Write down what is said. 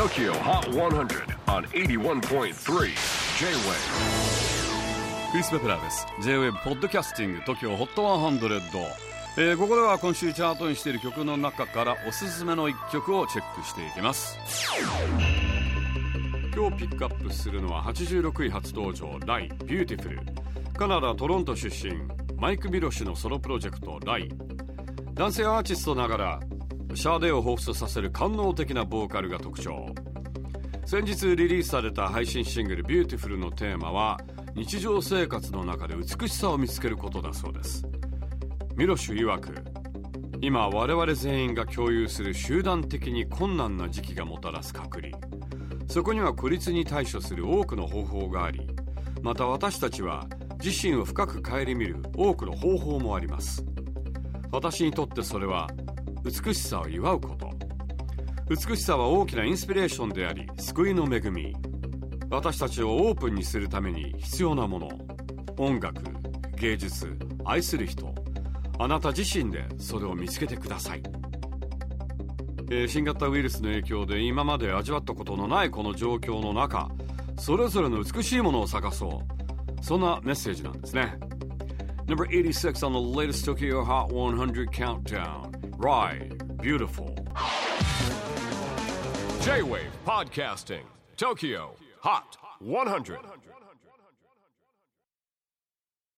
TOKYO HOT 100 on 81.3 J-WEB クリス・ベプラーです。 J-WEB ポッドキャスティング TOKYO HOT 100、ここでは今週チャートにしている曲の中からおすすめの1曲をチェックしていきます。今日ピックアップするのは86位初登場 LINE Beautiful。 カナダ・トロント出身マイク・ビロシュのソロプロジェクト LINE。 男性アーティストながらシャーデーを彷彿させる官能的なボーカルが特徴。先日リリースされた配信シングル Beautiful のテーマは日常生活の中で美しさを見つけることだそうです。ミロシュ曰く、今我々全員が共有する集団的に困難な時期がもたらす隔離、そこには孤立に対処する多くの方法があり、また私たちは自身を深く顧みる多くの方法もあります。私にとってそれは美しさを祝うこと。美しさは大きなインスピレーションであり救いの恵み、私たちをオープンにするために必要なもの、音楽、芸術、愛する人、あなた自身でそれを見つけてください。新型ウイルスの影響で今まで味わったことのないこの状況の中、それぞれの美しいものを探そう、そんなメッセージなんですね。 Number 86 on the latest Tokyo Hot 100 Countdown Ride Beautiful J-Wave Podcasting Tokyo Hot 100